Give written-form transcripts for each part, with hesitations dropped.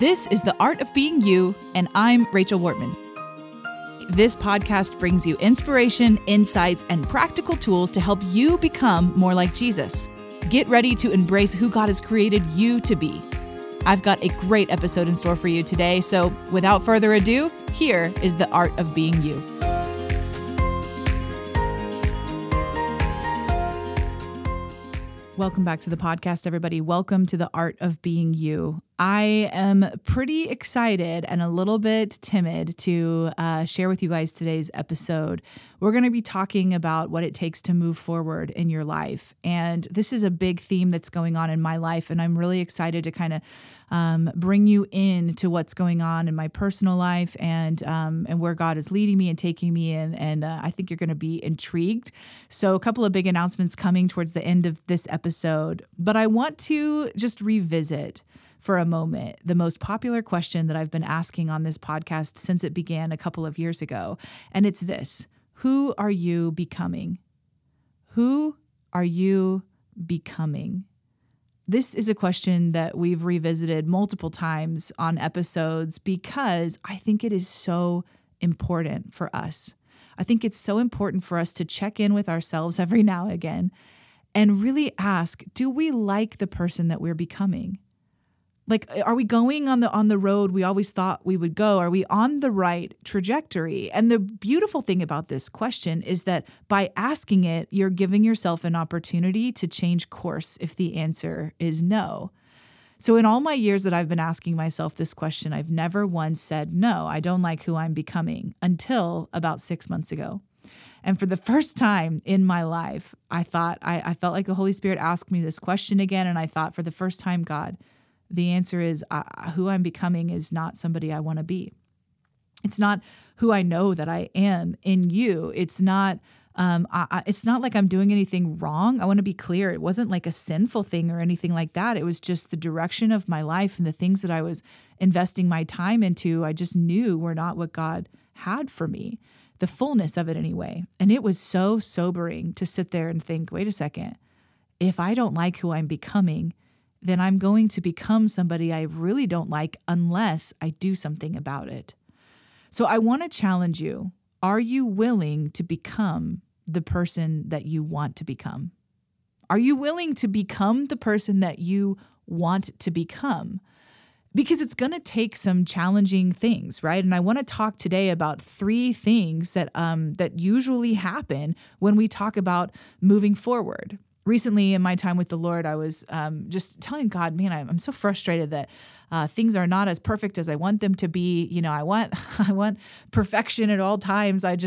This is The Art of Being You, and I'm Rachel Wortman. This podcast brings you inspiration, insights, and practical tools to help you become more like Jesus. Get ready to embrace who God has created you to be. I've got a great episode in store for you today, so without further ado, here is The Art of Being You. Welcome back to the podcast, everybody. Welcome to The Art of Being You. I am pretty excited and a little bit timid to share with you guys today's episode. We're going to be talking about what it takes to move forward in your life. And this is a big theme that's going on in my life. And I'm really excited to kind of bring you in to what's going on in my personal life and where God is leading me and taking me in. And I think you're going to be intrigued. So a couple of big announcements coming towards the end of this episode. But I want to just revisit for a moment the most popular question that I've been asking on this podcast since it began a couple of years ago. And it's this: who are you becoming? Who are you becoming? This is a question that we've revisited multiple times on episodes because I think it is so important for us. I think it's so important for us to check in with ourselves every now and again and really ask, do we like the person that we're becoming? Like, are we going on the road we always thought we would go? Are we on the right trajectory? And the beautiful thing about this question is that by asking it, you're giving yourself an opportunity to change course if the answer is no. So in all my years that I've been asking myself this question, I've never once said, no, I don't like who I'm becoming, until about 6 months ago. And for the first time in my life, I thought, I felt like the Holy Spirit asked me this question again. And I thought, for the first time, God, the answer is who I'm becoming is not somebody I want to be. It's not who I know that I am in you. It's not it's not like I'm doing anything wrong. I want to be clear. It wasn't like a sinful thing or anything like that. It was just the direction of my life and the things that I was investing my time into, I just knew were not what God had for me, the fullness of it anyway. And it was so sobering to sit there and think, wait a second, if I don't like who I'm becoming, then I'm going to become somebody I really don't like unless I do something about it. So I want to challenge you. Are you willing to become the person that you want to become? Are you willing to become the person that you want to become? Because it's going to take some challenging things, right? And I want to talk today about three things that that usually happen when we talk about moving forward. Recently, in my time with the Lord, I was just telling God, man, I'm so frustrated that things are not as perfect as I want them to be. You know, I want perfection at all times. I'm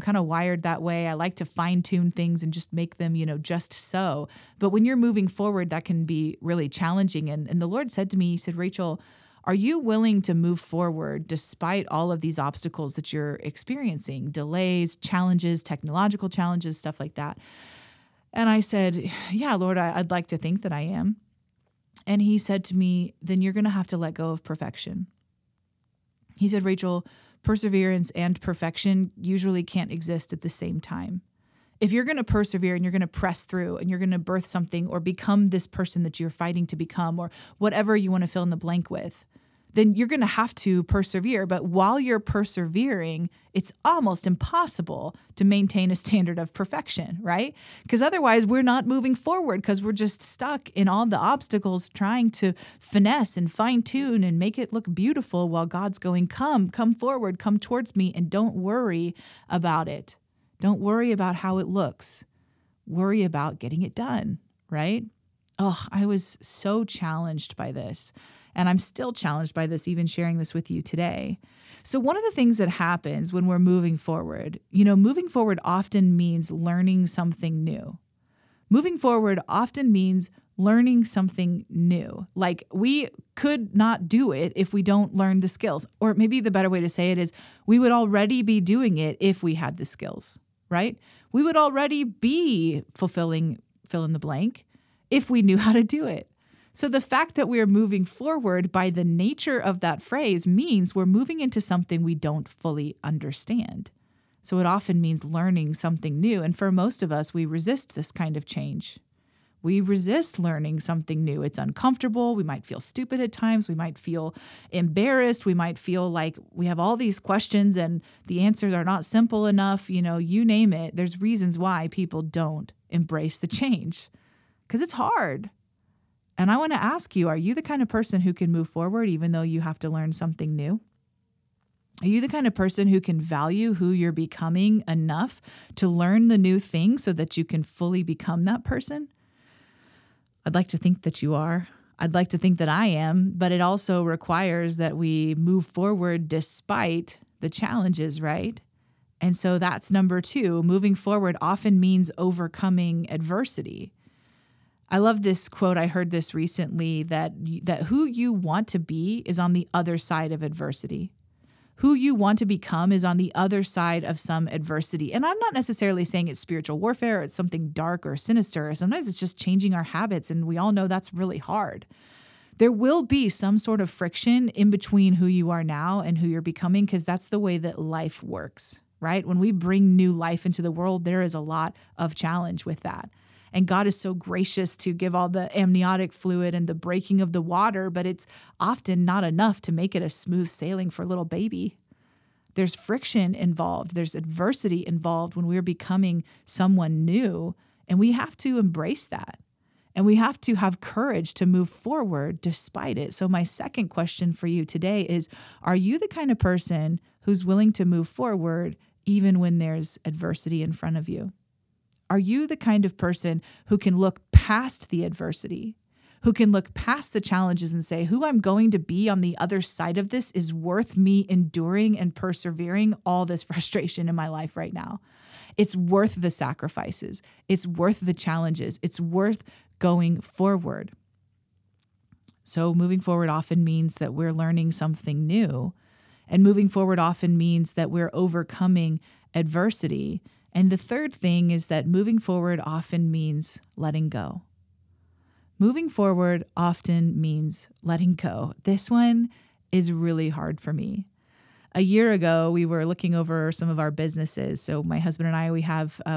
kind of wired that way. I like to fine tune things and just make them, you know, just so. But when you're moving forward, that can be really challenging. And the Lord said to me, he said, Rachel, are you willing to move forward despite all of these obstacles that you're experiencing? Delays, challenges, technological challenges, stuff like that. And I said, yeah, Lord, I'd like to think that I am. And he said to me, then you're going to have to let go of perfection. He said, Rachel, perseverance and perfection usually can't exist at the same time. If you're going to persevere and you're going to press through and you're going to birth something or become this person that you're fighting to become or whatever you want to fill in the blank with, then you're going to have to persevere. But while you're persevering, it's almost impossible to maintain a standard of perfection, right? Because otherwise we're not moving forward because we're just stuck in all the obstacles trying to finesse and fine tune and make it look beautiful while God's going, come forward, come towards me, and don't worry about it. Don't worry about how it looks. Worry about getting it done, right? Oh, I was so challenged by this. And I'm still challenged by this, even sharing this with you today. So one of the things that happens when we're moving forward, you know, moving forward often means learning something new. Moving forward often means learning something new. Like, we could not do it if we don't learn the skills. Or maybe the better way to say it is we would already be doing it if we had the skills, right? We would already be fulfilling fill in the blank if we knew how to do it. So the fact that we're moving forward by the nature of that phrase means we're moving into something we don't fully understand. So it often means learning something new. And for most of us, we resist this kind of change. We resist learning something new. It's uncomfortable. We might feel stupid at times. We might feel embarrassed. We might feel like we have all these questions and the answers are not simple enough. You know, you name it. There's reasons why people don't embrace the change because it's hard. And I want to ask you, are you the kind of person who can move forward even though you have to learn something new? Are you the kind of person who can value who you're becoming enough to learn the new thing so that you can fully become that person? I'd like to think that you are. I'd like to think that I am, but it also requires that we move forward despite the challenges, right? And so that's number two. Moving forward often means overcoming adversity. I love this quote. I heard this recently that who you want to be is on the other side of adversity. Who you want to become is on the other side of some adversity. And I'm not necessarily saying it's spiritual warfare or it's something dark or sinister. Sometimes it's just changing our habits, and we all know that's really hard. There will be some sort of friction in between who you are now and who you're becoming, because that's the way that life works, right? When we bring new life into the world, there is a lot of challenge with that. And God is so gracious to give all the amniotic fluid and the breaking of the water, but it's often not enough to make it a smooth sailing for little baby. There's friction involved. There's adversity involved when we're becoming someone new, and we have to embrace that. And we have to have courage to move forward despite it. So my second question for you today is, are you the kind of person who's willing to move forward even when there's adversity in front of you? Are you the kind of person who can look past the adversity, who can look past the challenges and say, who I'm going to be on the other side of this is worth me enduring and persevering all this frustration in my life right now? It's worth the sacrifices. It's worth the challenges. It's worth going forward. So moving forward often means that we're learning something new, and moving forward often means that we're overcoming adversity. And the third thing is that moving forward often means letting go. Moving forward often means letting go. This one is really hard for me. A year ago, we were looking over some of our businesses. So my husband and I,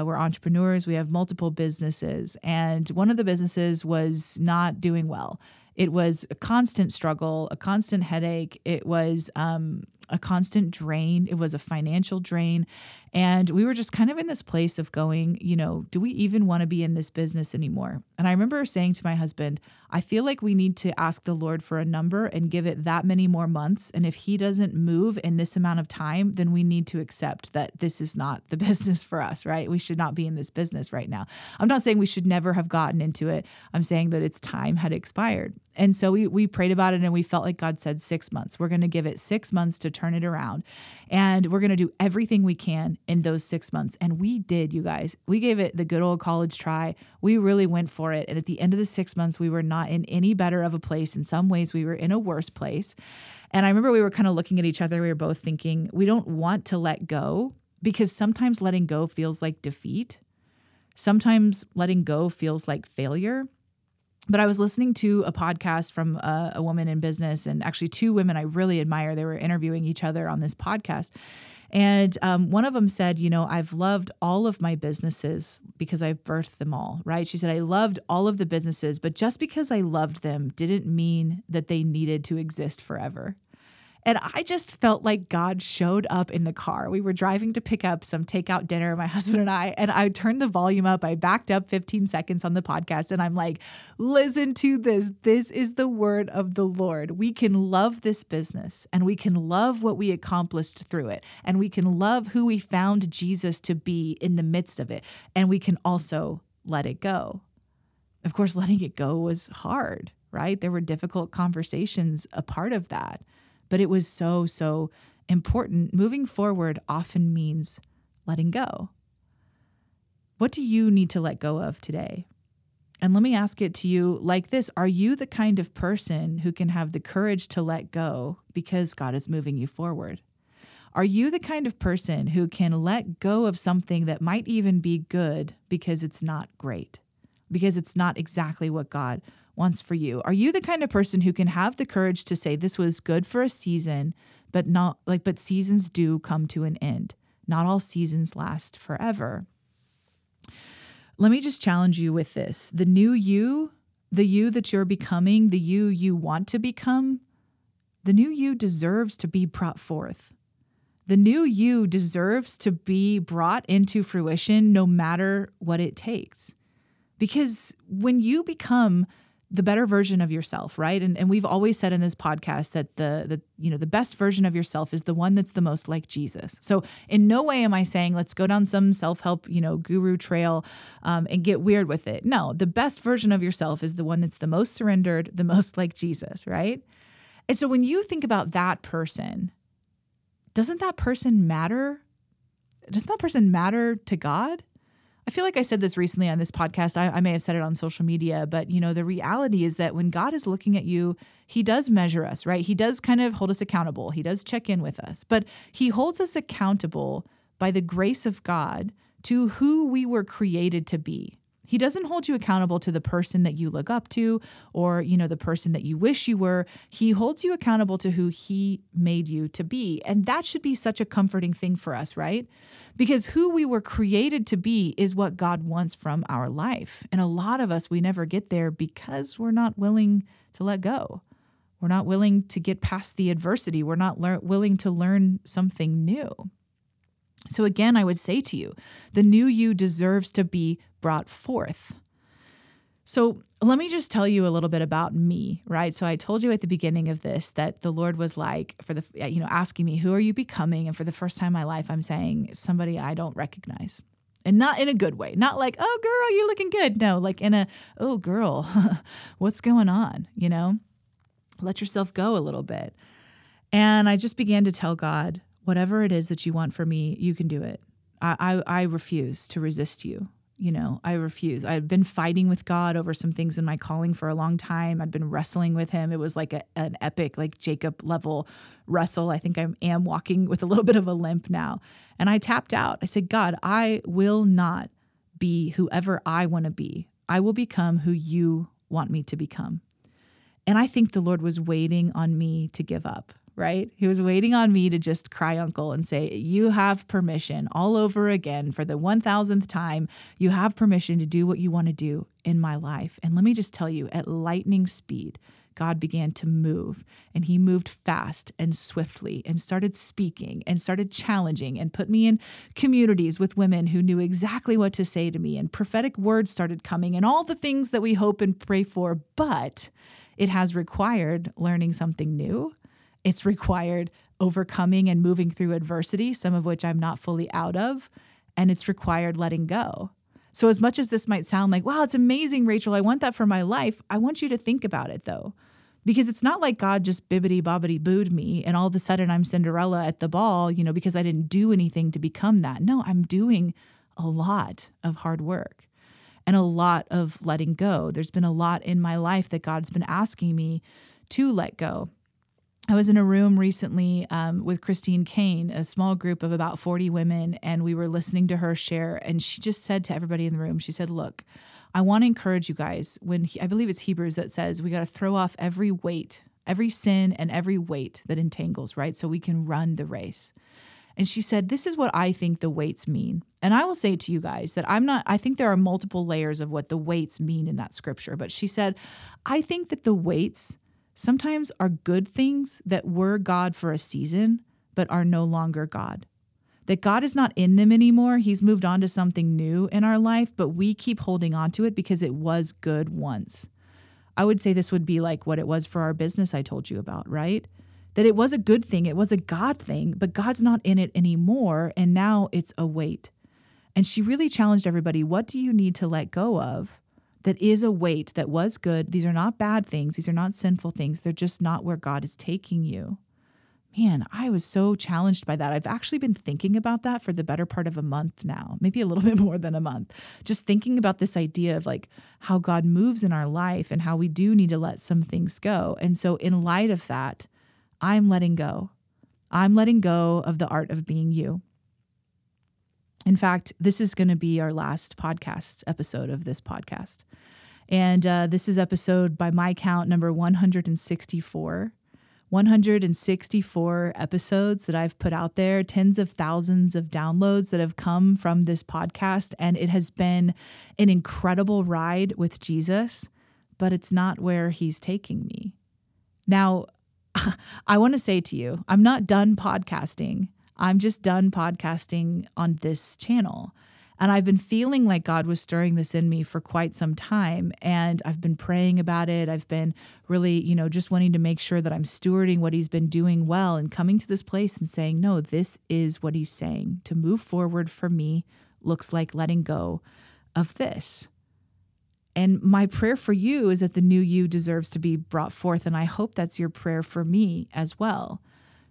we're entrepreneurs. We have multiple businesses. And one of the businesses was not doing well. It was a constant struggle, a constant headache. It was a constant drain. It was a financial drain. And we were just kind of in this place of going, you know, do we even want to be in this business anymore? And I remember saying to my husband, I feel like we need to ask the Lord for a number and give it that many more months. And if he doesn't move in this amount of time, then we need to accept that this is not the business for us, right? We should not be in this business right now. I'm not saying we should never have gotten into it. I'm saying that its time had expired. And so we prayed about it, and we felt like God said 6 months. We're going to give it 6 months to turn it around, and we're going to do everything we can in those 6 months. And we did, you guys. We gave it the good old college try. We really went for it. And at the end of the 6 months, we were not in any better of a place. In some ways, we were in a worse place. And I remember we were kind of looking at each other. We were both thinking, we don't want to let go, because sometimes letting go feels like defeat. Sometimes letting go feels like failure. But I was listening to a podcast from a woman in business, and actually two women I really admire. They were interviewing each other on this podcast. And one of them said, you know, I've loved all of my businesses because I've birthed them all, right? She said, I loved all of the businesses, but just because I loved them didn't mean that they needed to exist forever. And I just felt like God showed up in the car. We were driving to pick up some takeout dinner, my husband and I turned the volume up. I backed up 15 seconds on the podcast, and I'm like, listen to this. This is the word of the Lord. We can love this business, and we can love what we accomplished through it, and we can love who we found Jesus to be in the midst of it, and we can also let it go. Of course, letting it go was hard, right? There were difficult conversations a part of that. But it was so, so important. Moving forward often means letting go. What do you need to let go of today? And let me ask it to you like this. Are you the kind of person who can have the courage to let go because God is moving you forward? Are you the kind of person who can let go of something that might even be good because it's not great, because it's not exactly what God wants for you? Are you the kind of person who can have the courage to say this was good for a season, but seasons do come to an end. Not all seasons last forever. Let me just challenge you with this. The new you, the you that you're becoming, the you you want to become, the new you deserves to be brought forth. The new you deserves to be brought into fruition no matter what it takes. Because when you become the better version of yourself, right? And we've always said in this podcast that the best version of yourself is the one that's the most like Jesus. So in no way am I saying let's go down some self-help, guru trail and get weird with it. No, the best version of yourself is the one that's the most surrendered, the most like Jesus, right? And so when you think about that person, doesn't that person matter? Doesn't that person matter to God? I feel like I said this recently on this podcast. I may have said it on social media, but the reality is that when God is looking at you, he does measure us, right? He does kind of hold us accountable. He does check in with us, but he holds us accountable by the grace of God to who we were created to be. He doesn't hold you accountable to the person that you look up to or, the person that you wish you were. He holds you accountable to who he made you to be. And that should be such a comforting thing for us, right? Because who we were created to be is what God wants from our life. And a lot of us, we never get there because we're not willing to let go. We're not willing to get past the adversity. We're not willing to learn something new. So again, I would say to you, the new you deserves to be brought forth. So let me just tell you a little bit about me, right? So I told you at the beginning of this that the Lord was like, asking me, who are you becoming? And for the first time in my life, I'm saying somebody I don't recognize. And not in a good way, not like, oh girl, you're looking good. No, like in a, oh girl, what's going on? Let yourself go a little bit. And I just began to tell God, whatever it is that you want for me, you can do it. I refuse to resist you. I refuse. I've been fighting with God over some things in my calling for a long time. I'd been wrestling with him. It was like an epic, like Jacob level wrestle. I think I am walking with a little bit of a limp now. And I tapped out. I said, God, I will not be whoever I want to be. I will become who you want me to become. And I think the Lord was waiting on me to give up. Right? He was waiting on me to just cry uncle and say, you have permission all over again for the 1,000th time. You have permission to do what you want to do in my life. And let me just tell you, at lightning speed, God began to move, and he moved fast and swiftly and started speaking and started challenging and put me in communities with women who knew exactly what to say to me, and prophetic words started coming and all the things that we hope and pray for. But it has required learning something new. It's required overcoming and moving through adversity, some of which I'm not fully out of, and it's required letting go. So as much as this might sound like, wow, it's amazing, Rachel, I want that for my life, I want you to think about it though, because it's not like God just bibbidi-bobbidi-booed me and all of a sudden I'm Cinderella at the ball, because I didn't do anything to become that. No, I'm doing a lot of hard work and a lot of letting go. There's been a lot in my life that God's been asking me to let go. I was in a room recently with Christine Kane, a small group of about 40 women, and we were listening to her share. And she just said to everybody in the room, she said, look, I want to encourage you guys. I believe it's Hebrews that says we got to throw off every weight, every sin and every weight that entangles, right? So we can run the race. And she said, this is what I think the weights mean. And I will say to you guys that I think there are multiple layers of what the weights mean in that scripture. But she said, I think that the weights sometimes are good things that were God for a season, but are no longer God. That God is not in them anymore. He's moved on to something new in our life, but we keep holding on to it because it was good once. I would say this would be like what it was for our business I told you about, right? That it was a good thing. It was a God thing, but God's not in it anymore. And now it's a weight. And she really challenged everybody. What do you need to let go of? That is a weight that was good. These are not bad things. These are not sinful things. They're just not where God is taking you. Man, I was so challenged by that. I've actually been thinking about that for the better part of a month now, maybe a little bit more than a month, just thinking about this idea of like how God moves in our life and how we do need to let some things go. And so in light of that, I'm letting go. I'm letting go of the art of being you. In fact, this is going to be our last podcast episode of this podcast. And this is episode, by my count, number 164, 164 episodes that I've put out there, tens of thousands of downloads that have come from this podcast, and it has been an incredible ride with Jesus, but it's not where he's taking me. Now, I want to say to you, I'm not done podcasting. I'm just done podcasting on this channel. And I've been feeling like God was stirring this in me for quite some time. And I've been praying about it. I've been really, just wanting to make sure that I'm stewarding what he's been doing well and coming to this place and saying, no, this is what he's saying. To move forward for me looks like letting go of this. And my prayer for you is that the new you deserves to be brought forth. And I hope that's your prayer for me as well.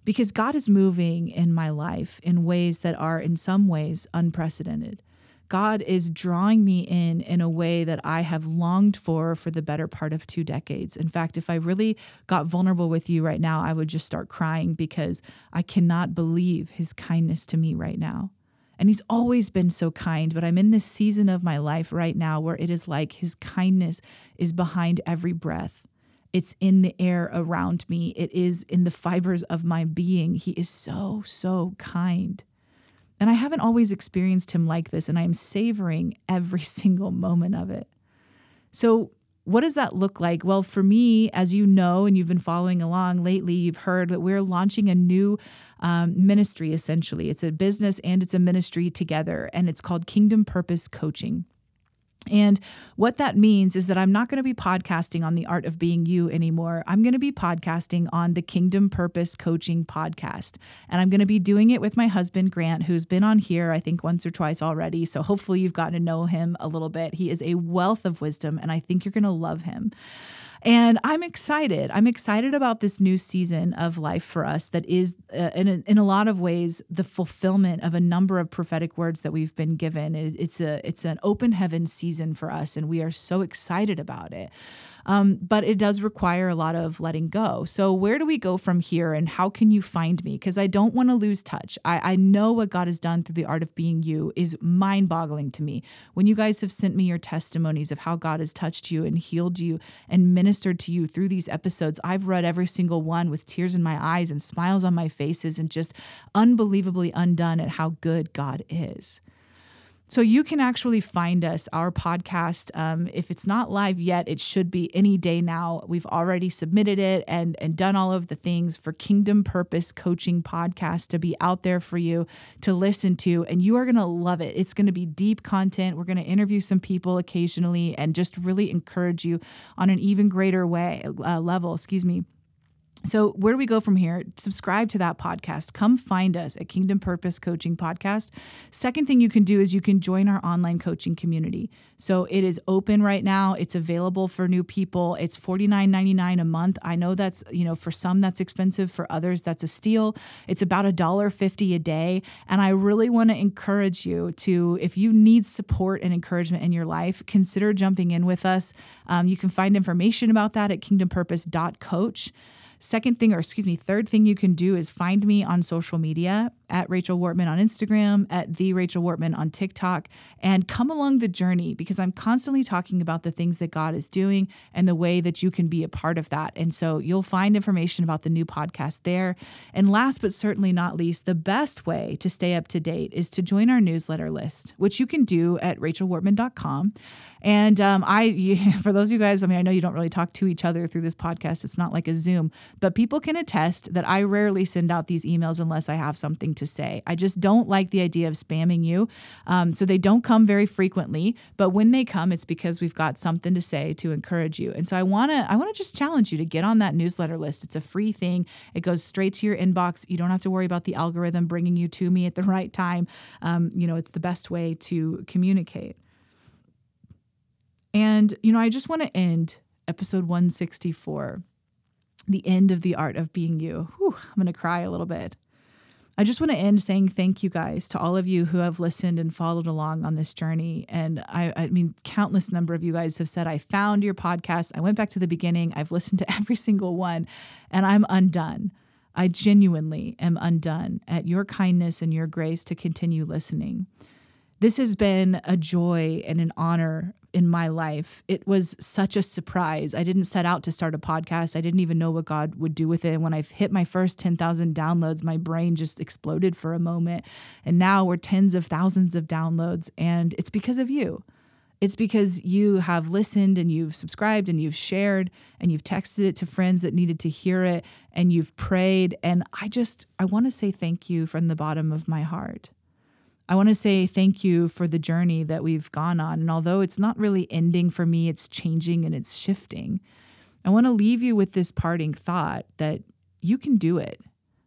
Because God is moving in my life in ways that are in some ways unprecedented. God is drawing me in a way that I have longed for the better part of 2 decades. In fact, if I really got vulnerable with you right now, I would just start crying because I cannot believe his kindness to me right now. And he's always been so kind, but I'm in this season of my life right now where it is like his kindness is behind every breath. It's in the air around me. It is in the fibers of my being. He is so, so kind. And I haven't always experienced him like this, and I'm savoring every single moment of it. So what does that look like? Well, for me, as you know, and you've been following along lately, you've heard that we're launching a new ministry, essentially. It's a business and it's a ministry together, and it's called Kingdom Purpose Coaching. And what that means is that I'm not going to be podcasting on The Art of Being You anymore. I'm going to be podcasting on the Kingdom Purpose Coaching Podcast. And I'm going to be doing it with my husband, Grant, who's been on here, I think, once or twice already. So hopefully you've gotten to know him a little bit. He is a wealth of wisdom, and I think you're going to love him. And I'm excited. I'm excited about this new season of life for us that is, in a lot of ways, the fulfillment of a number of prophetic words that we've been given. It's an open heaven season for us, and we are so excited about it. But it does require a lot of letting go. So where do we go from here, and how can you find me? Because I don't want to lose touch. I know what God has done through The Art of Being You is mind-boggling to me. When you guys have sent me your testimonies of how God has touched you and healed you and ministered to you through these episodes, I've read every single one with tears in my eyes and smiles on my faces and just unbelievably undone at how good God is. So you can actually find us, our podcast. If it's not live yet, it should be any day now. We've already submitted it and done all of the things for Kingdom Purpose Coaching Podcast to be out there for you to listen to. And you are going to love it. It's going to be deep content. We're going to interview some people occasionally and just really encourage you on an even greater level. So where do we go from here? Subscribe to that podcast. Come find us at Kingdom Purpose Coaching Podcast. Second thing you can do is you can join our online coaching community. So it is open right now. It's available for new people. It's $49.99 a month. I know that's, for some that's expensive. For others, that's a steal. It's about $1.50 a day. And I really want to encourage you to, if you need support and encouragement in your life, consider jumping in with us. You can find information about that at kingdompurpose.coach. Third thing you can do is find me on social media at Rachel Wortman on Instagram, at The Rachel Wortman on TikTok, and come along the journey because I'm constantly talking about the things that God is doing and the way that you can be a part of that. And so you'll find information about the new podcast there. And last but certainly not least, the best way to stay up to date is to join our newsletter list, which you can do at rachelwortman.com. And for those of you guys, I know you don't really talk to each other through this podcast. It's not like a Zoom. But people can attest that I rarely send out these emails unless I have something to say. I just don't like the idea of spamming you. So they don't come very frequently. But when they come, it's because we've got something to say to encourage you. And so I want to just challenge you to get on that newsletter list. It's a free thing. It goes straight to your inbox. You don't have to worry about the algorithm bringing you to me at the right time. It's the best way to communicate. And, I just want to end episode 164. The end of The Art of Being You. Whew, I'm going to cry a little bit. I just want to end saying thank you guys to all of you who have listened and followed along on this journey. And I mean, countless number of you guys have said, I found your podcast. I went back to the beginning. I've listened to every single one and I'm undone. I genuinely am undone at your kindness and your grace to continue listening. This has been a joy and an honor in my life. It was such a surprise. I didn't set out to start a podcast. I didn't even know what God would do with it. And when I hit my first 10,000 downloads, my brain just exploded for a moment. And now we're tens of thousands of downloads. And it's because of you. It's because you have listened and you've subscribed and you've shared and you've texted it to friends that needed to hear it and you've prayed. And I want to say thank you from the bottom of my heart. I want to say thank you for the journey that we've gone on. And although it's not really ending for me, it's changing and it's shifting. I want to leave you with this parting thought that you can do it.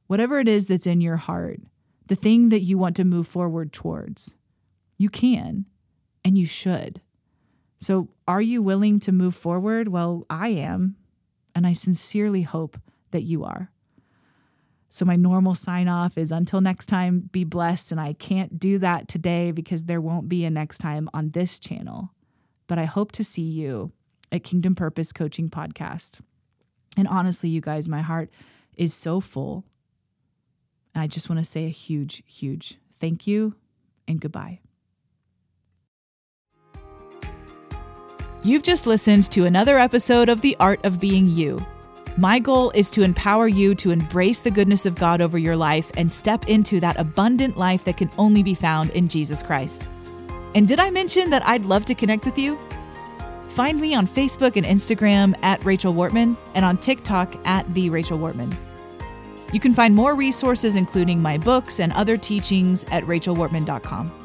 Whatever it is that's in your heart, the thing that you want to move forward towards, you can and you should. So are you willing to move forward? Well, I am. And I sincerely hope that you are. So my normal sign off is until next time, be blessed. And I can't do that today because there won't be a next time on this channel. But I hope to see you at Kingdom Purpose Coaching Podcast. And honestly, you guys, my heart is so full. And I just want to say a huge, huge thank you and goodbye. You've just listened to another episode of The Art of Being You. My goal is to empower you to embrace the goodness of God over your life and step into that abundant life that can only be found in Jesus Christ. And did I mention that I'd love to connect with you? Find me on Facebook and Instagram at Rachel Wortman and on TikTok at The Rachel Wortman. You can find more resources, including my books and other teachings, at rachelwortman.com.